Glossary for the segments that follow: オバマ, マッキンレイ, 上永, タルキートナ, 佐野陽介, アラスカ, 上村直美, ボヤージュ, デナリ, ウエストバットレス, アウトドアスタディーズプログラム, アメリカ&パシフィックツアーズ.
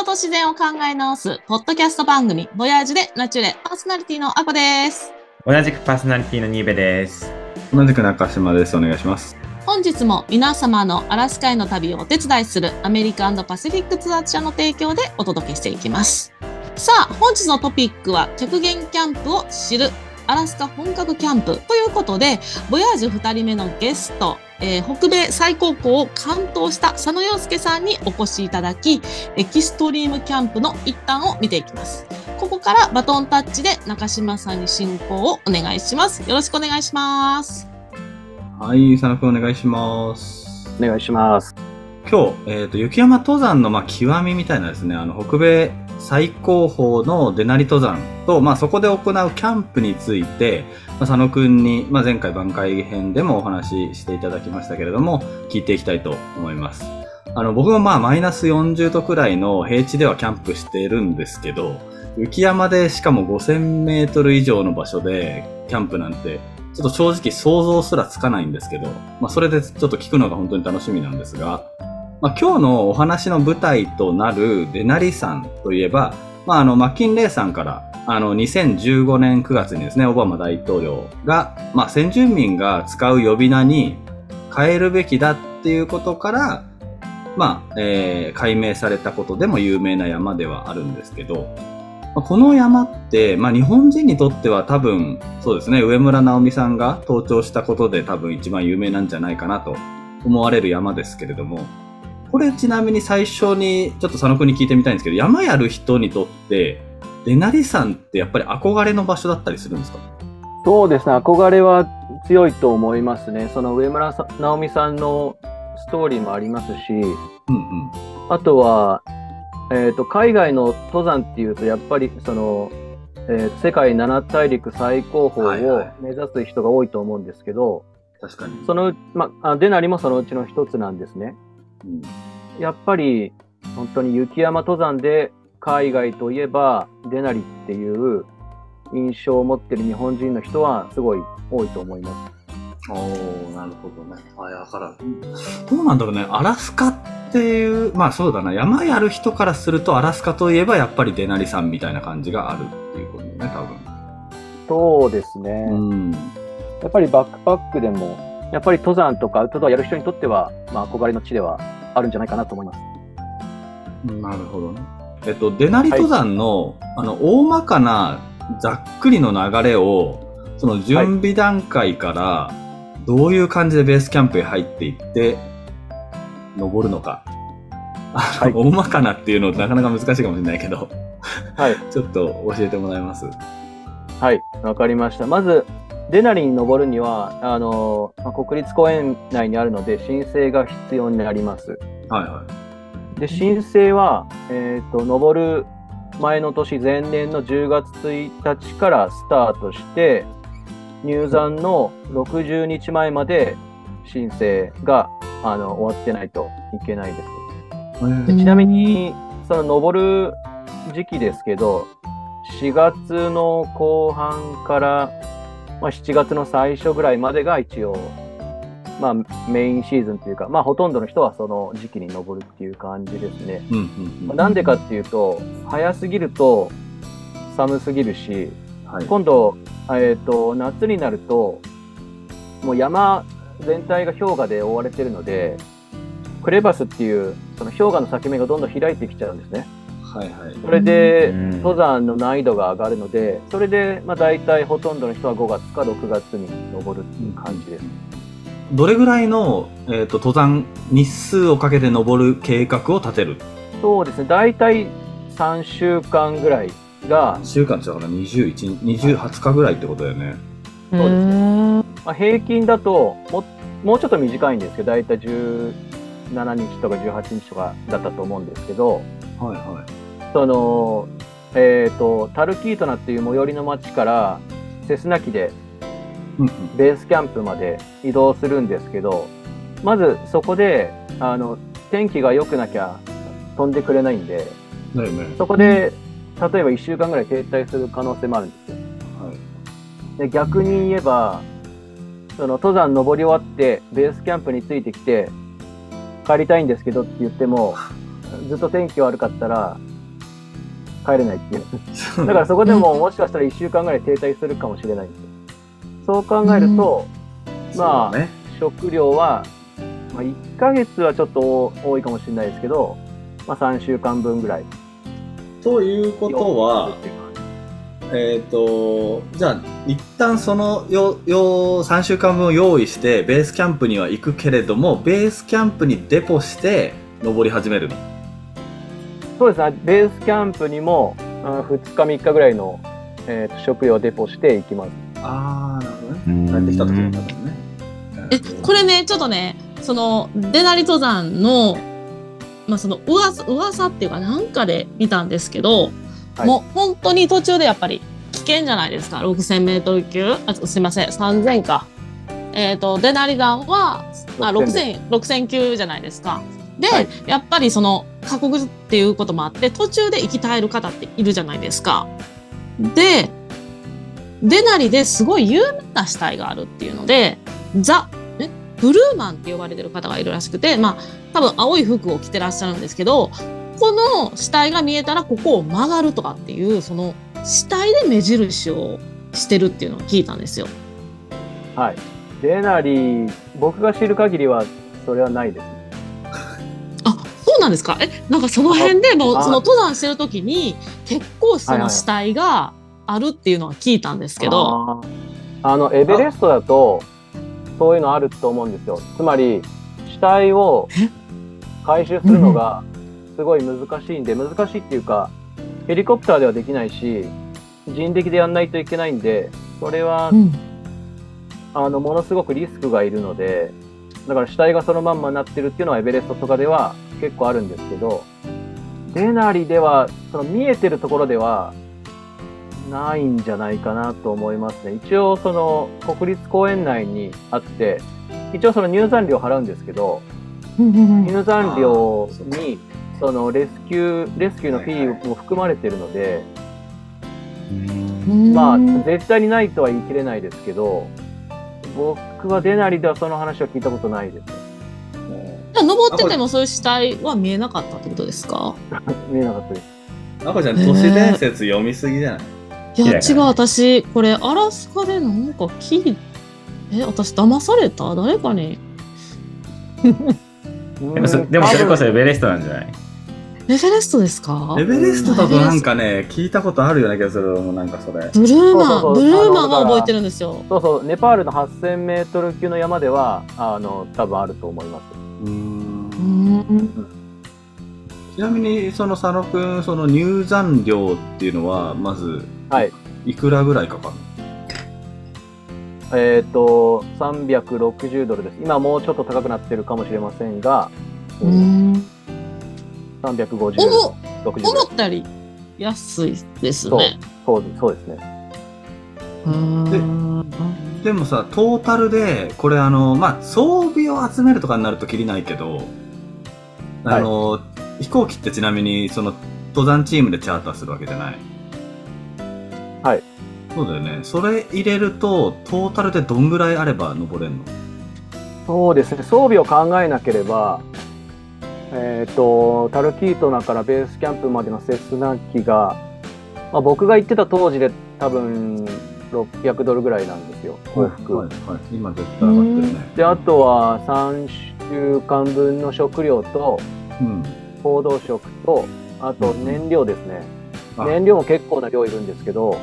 人と自然を考え直すポッドキャスト番組ボヤージュでナチュレ、パーソナリティのアコです。同じくパーソナリティのニーベです。同じく中島です。お願いします。本日も皆様のアラスカへの旅をお手伝いするアメリカ&パシフィックツアーズ社の提供でお届けしていきます。さあ、本日のトピックは極限キャンプを知るアラスカ本格キャンプということで、ボヤージュ2人目のゲスト、北米最高校を完登した佐野陽介さんにお越しいただき、エキストリームキャンプの一端を見ていきます。ここからバトンタッチで中島さんに進行をお願いします。よろしくお願いします。はい、佐野くんお願いします。お願いします。今日、雪山登山の極みみたいなですね、北米最高峰のデナリ登山と、そこで行うキャンプについて、佐野くんに、前回番外編でもお話ししていただきましたけれども、聞いていきたいと思います。僕もマイナス40度くらいの平地ではキャンプしているんですけど、雪山でしかも5000メートル以上の場所でキャンプなんてちょっと正直想像すらつかないんですけど、それでちょっと聞くのが本当に楽しみなんですが、今日のお話の舞台となるデナリ山といえば、マッキンレイさんから2015年9月にですね、オバマ大統領が、先住民が使う呼び名に変えるべきだっていうことから、解明されたことでも有名な山ではあるんですけど、この山って、日本人にとっては多分そうですね、上村直美さんが登頂したことで多分一番有名なんじゃないかなと思われる山ですけれども、これちなみに最初にちょっと佐野くんに聞いてみたいんですけど、山やる人にとってデナリ山ってやっぱり憧れの場所だったりするんですか？そうですね、憧れは強いと思いますね。その上村直美さんのストーリーもありますし、あとは、海外の登山っていうとやっぱりその、世界7大陸最高峰を目指す人が多いと思うんですけど、確かにそのデナリもそのうちの一つなんですね。やっぱり本当に雪山登山で海外といえばデナリっていう印象を持ってる日本人の人はすごい多いと思います。なるほどね。だからどうなんだろうね。アラスカっていうそうだな、山やる人からするとアラスカといえばやっぱりデナリ山みたいな感じがあるっていうことね、多分。そうですね。やっぱりバックパックでも。やっぱり登山とかアウトドアやる人にとっては、憧れの地ではあるんじゃないかなと思います。なるほどね。デナリ登山の、大まかなざっくりの流れを、その準備段階からどういう感じでベースキャンプへ入っていって登るのか。大まかなっていうのなかなか難しいかもしれないけど、ちょっと教えてもらえます？はい、わかりました。まずデナリに登るには国立公園内にあるので申請が必要になります。で、申請は、登る前の年、前年の10月1日からスタートして入山の60日前まで申請が終わってないといけないです。で、ちなみにその登る時期ですけど、4月の後半から7月の最初ぐらいまでが一応、メインシーズンというか、ほとんどの人はその時期に登るっていう感じですね。なんでかっていうと、早すぎると寒すぎるし、今度、夏になるともう山全体が氷河で覆われてるので、クレバスっていうその氷河の裂け目がどんどん開いてきちゃうんですね。それで登山の難易度が上がるので、それで大体ほとんどの人は5月か6月に登るっていう感じです。どれぐらいの、登山日数をかけて登る計画を立てる？そうですね、大体3週間ぐらいが週間ってだから21、20日ぐらいってことだよね。そうですね、平均だともうちょっと短いんですけど、大体17日とか18日とかだったと思うんですけど、そのタルキートナっていう最寄りの町からセスナ機でベースキャンプまで移動するんですけど、まずそこで天気が良くなきゃ飛んでくれないんで、そこで例えば1週間ぐらい停滞する可能性もあるんですよ。で、逆に言えばその登山登り終わってベースキャンプについてきて帰りたいんですけどって言ってもずっと天気悪かったら帰れないっていうだからそこでももしかしたら1週間ぐらい停滞するかもしれないんですよ。そう考えると、まあ、ね、食料は、まあ、1ヶ月はちょっと多いかもしれないですけど、まあ、3週間分ぐらい。ということは、じゃあ一旦その3週間分を用意してベースキャンプには行くけれども、ベースキャンプにデポして登り始めるの。そうですね、ベースキャンプにも2日3日ぐらいの、食料をデポしていきます。ああ、なるほどね。帰ってきた時の方もね。これね、ちょっとね、そのデナリ登山の、まあ、その噂っていうかなんかで見たんですけど、はい、もう本当に途中でやっぱり危険じゃないですか。 6000m 級、すいません、3000か、デナリ山は、まあ、6000級じゃないですか。で、はい、やっぱりその過酷っていうこともあって途中で息絶える方っているじゃないですか。でデナリですごい有名な死体があるっていうので、ブルーマンって呼ばれてる方がいるらしくて、まあ多分青い服を着てらっしゃるんですけど、この死体が見えたらここを曲がるとかっていう、その死体で目印をしてるっていうのを聞いたんですよ。はい、デナリ僕が知る限りはそれはないです。あ、そうなんですか。なんかその辺でもうその登山してる時に結構その死体があるっていうのは聞いたんですけど、エベレストだとそういうのあると思うんですよ。つまり死体を回収するのがすごい難しいんで、難しいっていうかヘリコプターではできないし人力でやんないといけないんで、それは、ものすごくリスクがいるので、だから死体がそのまんまになってるっていうのはエベレストとかでは結構あるんですけど、デナリではその見えてるところではないんじゃないかなと思いますね。一応その国立公園内にあって、一応その入山料払うんですけど、入山料にそのレスキューのフィーも含まれてるので、まあ絶対にないとは言い切れないですけど、僕はデナリではその話は聞いたことないですね。登っててもそういう死体は見えなかったってことですか？見えなかったです。赤ちゃん都市伝説読みすぎじゃない？いや違う、私これアラスカでなんか聞いて、私騙された誰かにでもそれこそエベレストなんじゃない？エベレストですか？エベレストだとなんかね、聞いたことあるよね。けどそれもなんかそれブルーマンは覚えてるんですよ。そうそう、ネパールの 8000m 級の山では多分あると思います。ちなみにその佐野くん、その入山料っていうのはまず、はい、いくらぐらいかかる？$360です。今もうちょっと高くなってるかもしれませんが、350ドル。思ったより安いですね。そうですね。でもさ、トータルでこれまあ装備を集めるとかになるときりないけど、飛行機ってちなみにその登山チームでチャーターするわけじゃない？はい。そうだよね。それ入れるとトータルでどんぐらいあれば登れるの？そうですね。装備を考えなければ、タルキートナからベースキャンプまでのセスナ機が、まあ、僕が行ってた当時で多分$600ぐらいなんですよ。往復。はい。今絶対上がってるね。で、あとは3週間分の食料と、行動食と、あと燃料ですね。燃料も結構な量いるんですけど、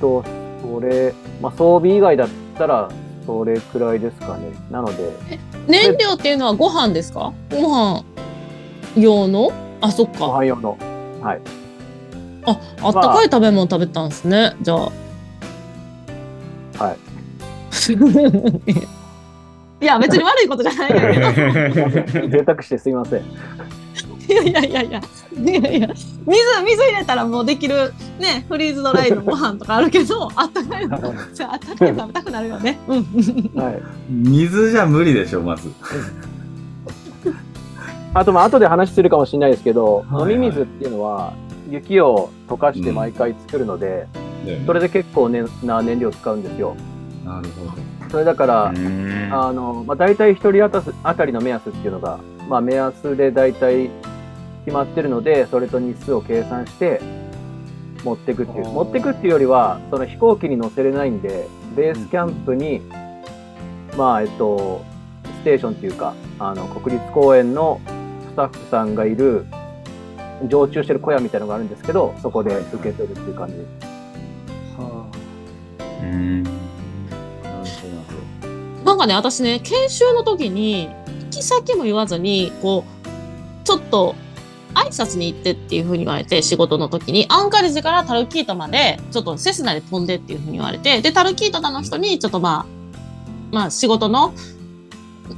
それ、まあ、装備以外だったらそれくらいですかね。なので燃料っていうのはご飯ですか？ご飯用の？あ、そっか、ご飯用の。はい。あったかい食べ物食べたんですね、じゃあ。はい。いや別に悪いことじゃないけど贅沢してすいません。いや水入れたらもうできるね、フリーズドライのご飯とかあるけど、あったかいの食べたくなるよね。はい、水じゃ無理でしょまず。あと、まあ後で話するかもしれないですけど、飲み水っていうのは雪を溶かして毎回作るので、それで結構な燃料を使うんですよ。なるほど。それだからまあ大体1人当たりの目安っていうのがまあ、目安で大体決まってるので、それと日数を計算して持ってくっていう、持ってくっていうよりは、その飛行機に乗せれないんで、ベースキャンプに、まあステーションというか、国立公園のスタッフさんがいる常駐してる小屋みたいなのがあるんですけど、そこで受け取るっていう感じです。はあ、なんかね、私ね、研修の時に行き先も言わずに、こうちょっと挨拶に行ってっていう風に言われて、仕事の時にアンカレジからタルキートまでちょっとセスナで飛んでっていう風に言われて、でタルキートの人にちょっとまあ仕事の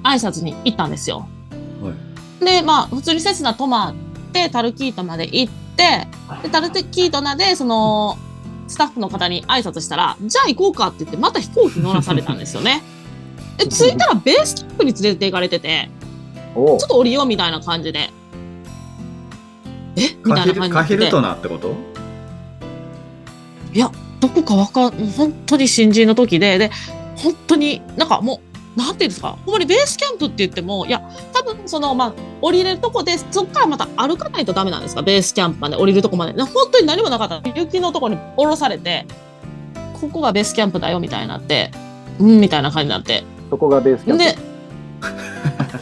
挨拶に行ったんですよ。はい、でまあ普通にセスナ泊まってタルキートまで行って、でタルキートまでそのスタッフの方に挨拶したら、じゃあ行こうかって言ってまた飛行機乗らされたんですよね。で着いたらベースキャンプに連れて行かれてて、おちょっと降りようみたいな感じで、みたいな感じでカヒルトナってこと？いや、どこかわかん、本当に新人の時で、で本当になんかもうなんていうんですか、ほんまにベースキャンプって言っても、いや多分その降りれるとこで、そっからまた歩かないとダメなんですか、ベースキャンプまで降りるとこまで、ね、本当に何もなかった、雪のとこに降ろされて、ここがベースキャンプだよみたいになって、みたいな感じになって、そこがベースキャンプで、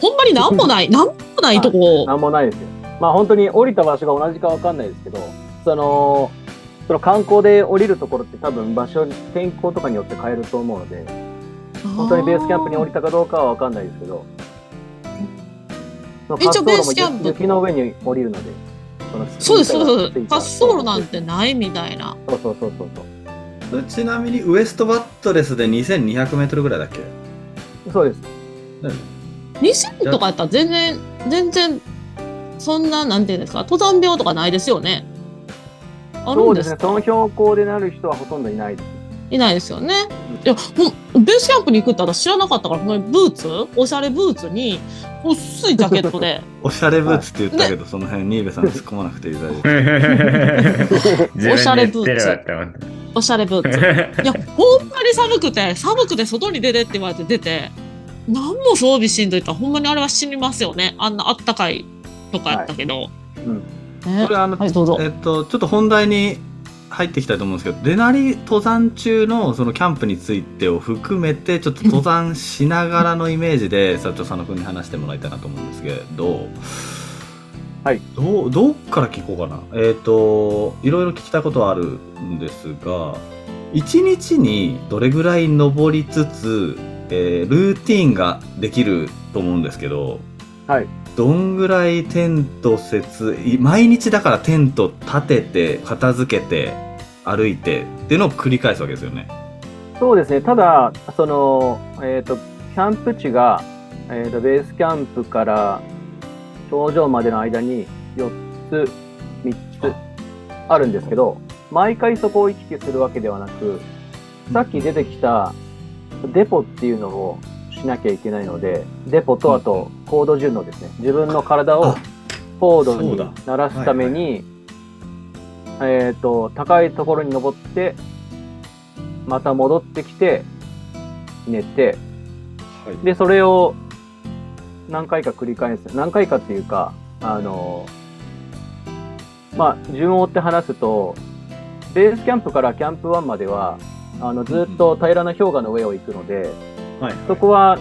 ほんまになんもない、なんもないとこ、なんもないですよ。まあ本当に降りた場所が同じかわかんないですけど、その観光で降りるところって多分場所、天候とかによって変えると思うので。本当にベースキャンプに降りたかどうかは分かんないですけど、滑走路も雪の上に降りるので、そうです、そうです、滑走路なんてないみたいな。そう。ちなみにウエストバットレスで2200メートルぐらいだっけ？そうです。2000とかやったら全然そんな、なんていうんですか、登山病とかないですよね。あるんですか？そうですね、その標高でなる人はほとんどいないです。いないですよね。いや、もうベースキャンプに行くって私知らなかったから、ブーツ、おしゃれブーツに薄いジャケットでおしゃれブーツって言ったけど、その辺新部さん突っ込まなくていい大丈夫。おしゃれブーツ、おしゃれブーツ。いや、ほんまに寒くて外に出てって言われて出て、何も装備しんどいったらほんまにあれは死にますよね。あんなあったかいとかやったけど、はい、これはい、どうぞ。ちょっと本題に入っていきたいと思うんですけど、デナリ登山中のそのキャンプについてを含めて、ちょっと登山しながらのイメージで佐野君に話してもらいたいなと思うんですけど、はい、どっから聞こうかな。いろいろ聞きたいことはあるんですが、1日にどれぐらい登りつつ、ルーティーンができると思うんですけど、はい、どんぐらいテント毎日だからテント立てて片付けて歩いてっていうのを繰り返すわけですよね。そうですね。ただその、キャンプ地が、ベースキャンプから頂上までの間に4つ3つあるんですけど、毎回そこを行き来するわけではなく、さっき出てきたデポっていうのをしなきゃいけないので、デポとあと高度順応ですね。自分の体を高度に慣らすために、はいはい、高いところに登ってまた戻ってきて寝て、はい、でそれを何回か繰り返す。何回かっていうか、順を追って話すと、ベースキャンプからキャンプ1まではずっと平らな氷河の上を行くので、はいはい、そこは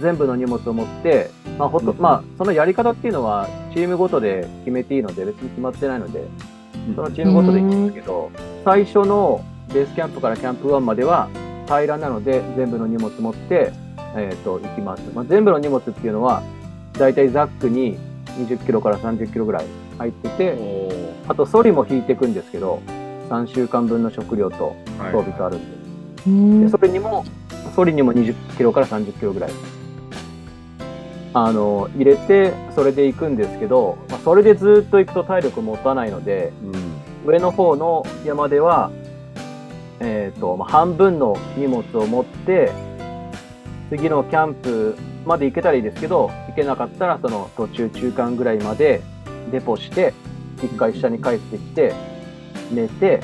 全部の荷物を持って、そのやり方っていうのはチームごとで決めていいので、別に決まってないので、そのチームごとでいいんですけど、最初のベースキャンプからキャンプ1までは平らなので、全部の荷物持って、行きます。全部の荷物っていうのは、だいたいザックに20キロから30キロぐらい入ってて、あとソリも引いていくんですけど、3週間分の食料と装備とあるんで、でそれにもソリにも20キロから30キロぐらい入れて、それで行くんですけど、それでずっと行くと体力持たないので、上の方の山では、半分の荷物を持って次のキャンプまで行けたらいいですけど、行けなかったらその途中中間ぐらいまでデポして一回下に帰ってきて寝て、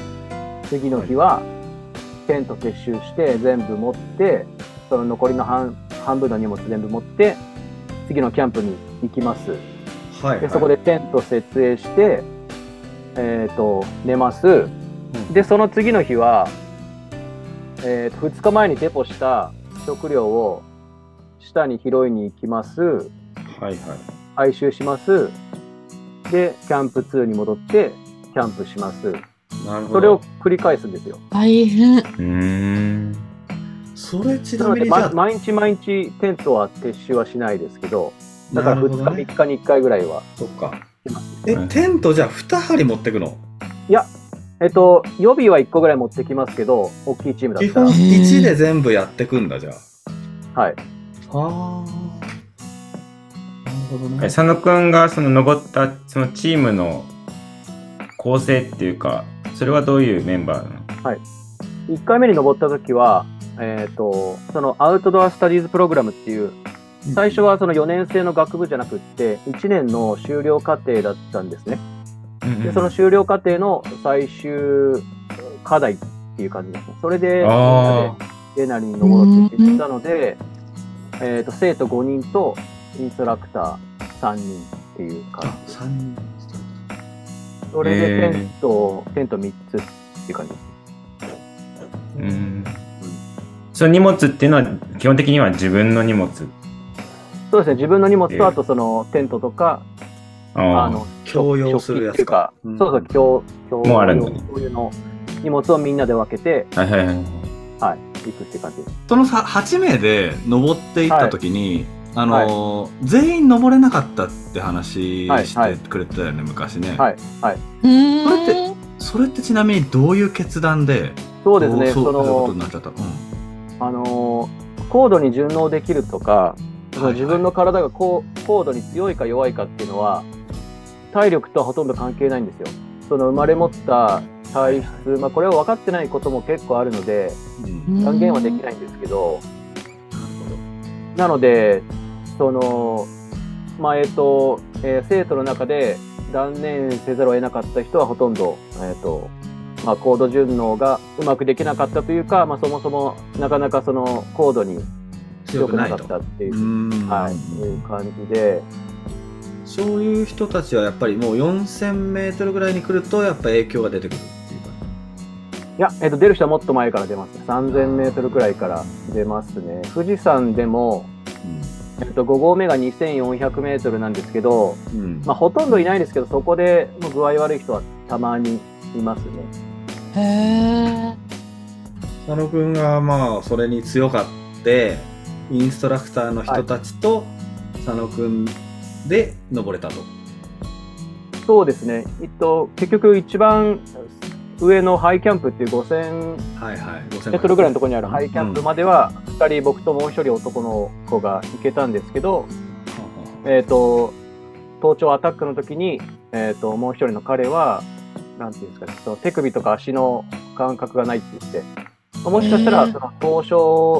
次の日はテント撤収して全部持って、その残りの半分の荷物全部持って次のキャンプに行きます、はいはい、でそこでテント設営して、寝ます、うん、でその次の日は、2日前にデポした食料を下に拾いに行きます、はいはい、回収します。でキャンプ2に戻ってキャンプします。なるほど。それを繰り返すんですよ。大変。それちなみにじゃあ毎日毎日テントは撤収はしないですけど、だから2日、ね、3日に1回ぐらいは。そっか。え、テントじゃあ2張持ってくの？いや、予備は1個ぐらい持ってきますけど、大きいチームだったら基本1で全部やってくんだじゃあ。はい。ああ。なるほどね。佐野くんがその登ったそのチームの構成っていうか、それはどういうメンバーなの？はい。1回目に登った時は。そのアウトドアスタディーズプログラムっていう、最初はその4年生の学部じゃなくって1年の修了課程だったんですね。でその修了課程の最終課題っていう感じですね。それでレナリに登っていったので、生徒5人とインストラクター3人っていう感じです。それでテント3つっていう感じです。その荷物っていうのは基本的には自分の荷物。そうですね、自分の荷物とあとそのテントとか、共用するやつか、うん、そうそう共用の荷物をみんなで分けて、はいはいはい、はい、行くって感じです。その8名で登っていった時に、はい、はい、全員登れなかったって話してくれてたよね、はい、昔ね。はいはい。それってちなみにどういう決断で、そうですね、そういうことになっちゃったの？うん、高度に順応できるとか、はいはい、自分の体が高度に強いか弱いかっていうのは体力とはほとんど関係ないんですよ。その生まれ持った体質、はいはい、まあ、これを分かってないことも結構あるので、うん、断言はできないんですけど、うん、なのでその、まあ生徒の中で断念せざるを得なかった人はほとんどまあ、高度順応がうまくできなかったというか、まあ、そもそもなかなかその高度に強くなかったっていう、はい、いう感じで、そういう人たちはやっぱりもう 4000m ぐらいに来るとやっぱ影響が出てくるっていうか。いや、出る人はもっと前から出ますね。 3000m ぐらいから出ますね。富士山でも、5合目が 2400m なんですけど、うん、まあ、ほとんどいないですけど、そこでもう具合悪い人はたまにいますね。へ、佐野くんがまあそれに強かってインストラクターの人たちと佐野くんで登れたと、はい、そうですね、結局一番上のハイキャンプっていう 5000m ぐらいのところにあるハイキャンプまでは2人、僕ともう1人男の子が行けたんですけど、登頂アタックの時に、もう1人の彼はなんていうんですかね、その手首とか足の感覚がないって言って、もしかしたらその凍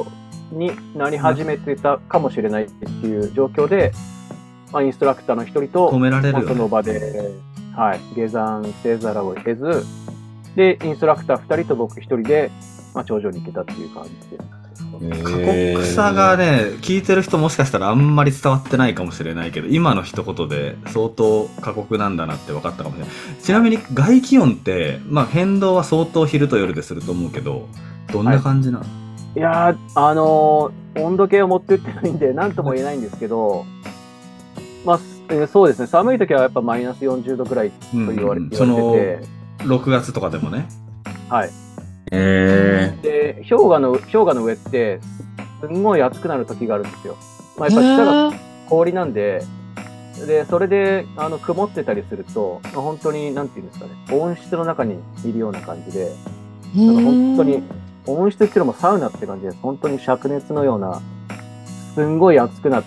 傷になり始めてたかもしれないっていう状況で、まあ、インストラクターの一人と、ね、その場で、はい、下山せざるを得ずで、インストラクター2人と僕1人で、まあ、頂上に行けたっていう感じです。過酷さがね、聞いてる人もしかしたらあんまり伝わってないかもしれないけど、今の一言で相当過酷なんだなって分かったかもしれない。ちなみに外気温って、まあ、変動は相当昼と夜ですると思うけど、どんな感じなの？はい、いや、温度計を持ってってないんで何とも言えないんですけど、まあ、そうですね、寒い時はやっぱマイナス40度くらいと言われてて、その6月とかでもね。はい。で氷河の上ってすんごい熱くなる時があるんですよ。まあ、やっぱ下が氷なんで、でそれで曇ってたりすると、まあ、本当に何て言うんですかね、温室の中にいるような感じで、なんか本当に温室っていうのもサウナって感じです。本当に灼熱のような、すんごい熱くなっ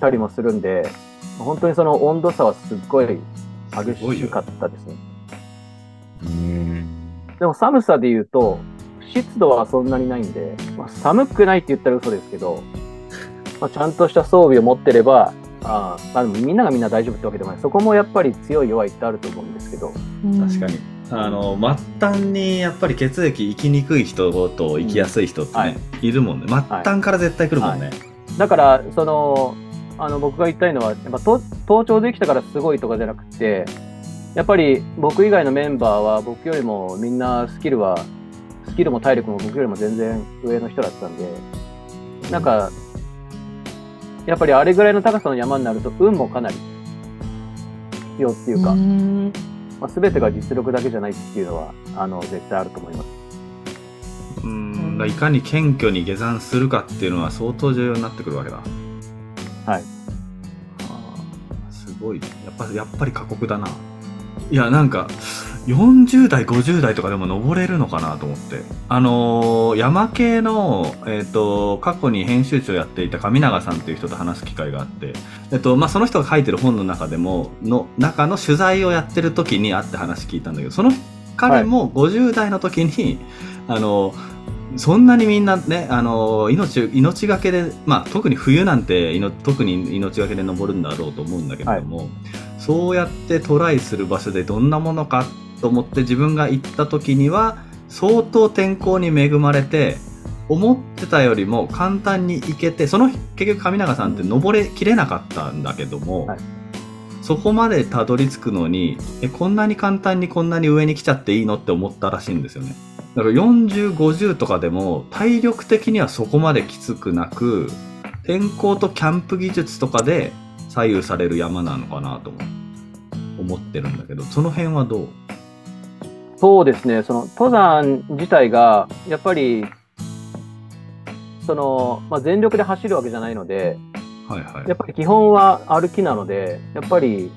たりもするんで、本当にその温度差はすっごい激しかったですね。でも寒さで言うと湿度はそんなにないんで、まあ、寒くないって言ったら嘘ですけど、まあ、ちゃんとした装備を持ってれば、でもみんながみんな大丈夫ってわけでもない。そこもやっぱり強い弱いってあると思うんですけど、確かに末端にやっぱり血液行きにくい人と行きやすい人ってね、うん、はい、いるもんね。末端から絶対来るもんね、はいはい、だからその僕が言いたいのはやっぱ登頂できたからすごいとかじゃなくて、やっぱり僕以外のメンバーは僕よりもみんなスキルも体力も僕よりも全然上の人だったんで、なんかやっぱりあれぐらいの高さの山になると運もかなり必要っていうか、まあ、全てが実力だけじゃないっていうのは絶対あると思います。いかに謙虚に下山するかっていうのは相当重要になってくるわけだ。はい。すごい。やっぱり過酷だな。いやなんか40代50代とかでも登れるのかなと思って。山系の過去に編集長やっていた上永さんっていう人と話す機会があって、まあその人が書いてる本の中でもの中の取材をやってる時に会って話聞いたんだけど、その彼も50代の時に、はい、そんなにみんなね、命がけで、まあ、特に冬なんて特に命がけで登るんだろうと思うんだけれども、はい、そうやってトライする場所でどんなものかと思って自分が行った時には相当天候に恵まれて思ってたよりも簡単に行けて、その結局上永さんって登れきれなかったんだけども、はい、そこまでたどり着くのにこんなに簡単にこんなに上に来ちゃっていいのって思ったらしいんですよね。だから40、50とかでも体力的にはそこまできつくなく、天候とキャンプ技術とかで左右される山なのかなと思ってるんだけど、その辺はどう？そうですね、その登山自体がやっぱりまあ、全力で走るわけじゃないので、はいはい、やっぱり基本は歩きなので、やっぱり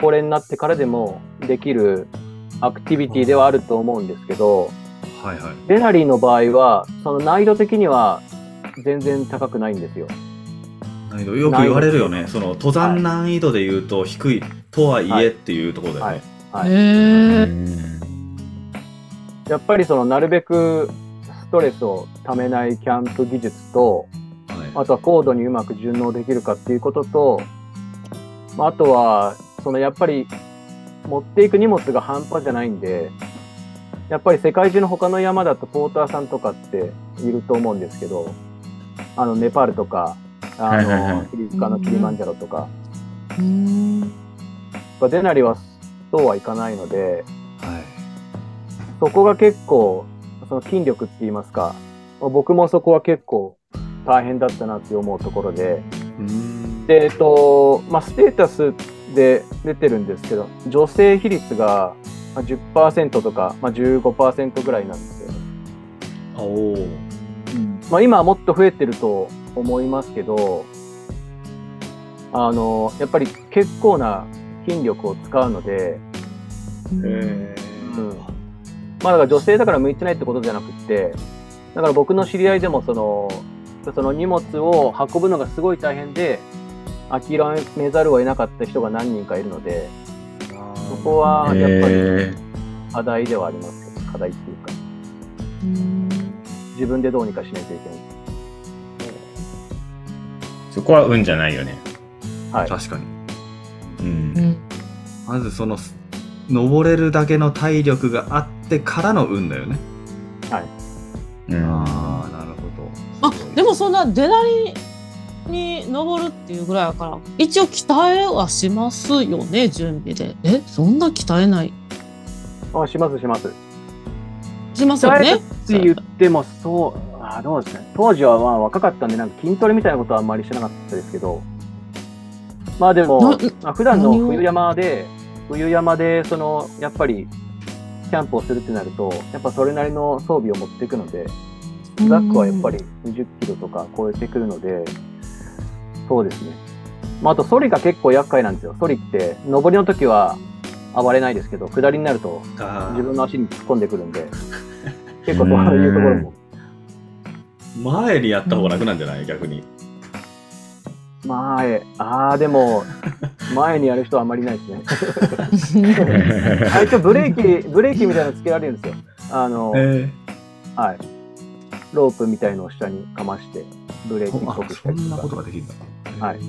これになってからでもできるアクティビティではあると思うんですけど、はいはい、デラリーの場合はその難易度的には全然高くないんですよ。難易度よく言われるよね、その登山難易度でいうと低いとはいえっていうところだよね。はいはいはい、やっぱりそのなるべくストレスをためないキャンプ技術と、はい、あとは高度にうまく順応できるかっていうことと、あとはそのやっぱり持っていく荷物が半端じゃないんで、やっぱり世界中の他の山だとポーターさんとかっていると思うんですけど、ネパールとかはいはいはい、フィリピンのキリマンジャロとか、デナリはそうはいかないので、はい、そこが結構その筋力って言いますか、僕もそこは結構大変だったなって思うところで、でまあ、ステータスで出てるんですけど、女性比率が 10% とか、まあ、15% ぐらいなんですよね。まあ、今はもっと増えてると思いますけど、やっぱり結構な筋力を使うので、まあ、だから女性だから向いてないってことじゃなくて、だから僕の知り合いでもその荷物を運ぶのがすごい大変で諦めざるを得なかった人が何人かいるので、そこはやっぱり課題ではありますよ、課題っていうか、自分でどうにかしないといけない。そこは運じゃないよね。はい、確かに、まずその登れるだけの体力があってからの運だよね。はい。ああ、なるほど。あ、でもそんな出なりに登るっていうぐらいだから一応鍛えはしますよね、準備で。そんな鍛えない？あ、しますよね。鍛えって言ってもそう、どうですね、当時はまあ若かったんでなんか筋トレみたいなことはあんまりしてなかったですけど、まあでも普段の冬山でそのやっぱりキャンプをするってなるとやっぱそれなりの装備を持っていくので、トラックはやっぱり20キロとか超えてくるので、そうですね。まあ、あとソリが結構厄介なんですよ。ソリって上りの時は暴れないですけど、下りになると自分の足に突っ込んでくるんで、結構そういうところも前にやった方が楽なんじゃない？逆にでも前にやる人はあんまりいないですね。一応ブレーキみたいなのつけられるんですよ。はい、ロープみたいのを下にかましてブレーキっぽくしたりとか。そんなことができるんだ。はい。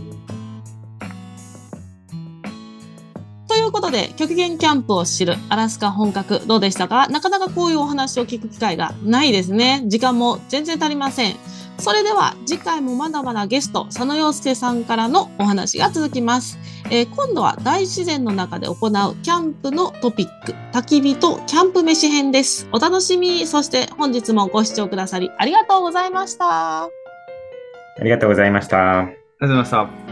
ということで、極限キャンプを知るアラスカ本格、どうでしたか？なかなかこういうお話を聞く機会がないですね。時間も全然足りません。それでは次回もまだまだゲスト佐野陽介さんからのお話が続きます。今度は大自然の中で行うキャンプのトピック、焚き火とキャンプ飯編です。お楽しみ。そして本日もご視聴くださりありがとうございました。ありがとうございました。ありがとうございました。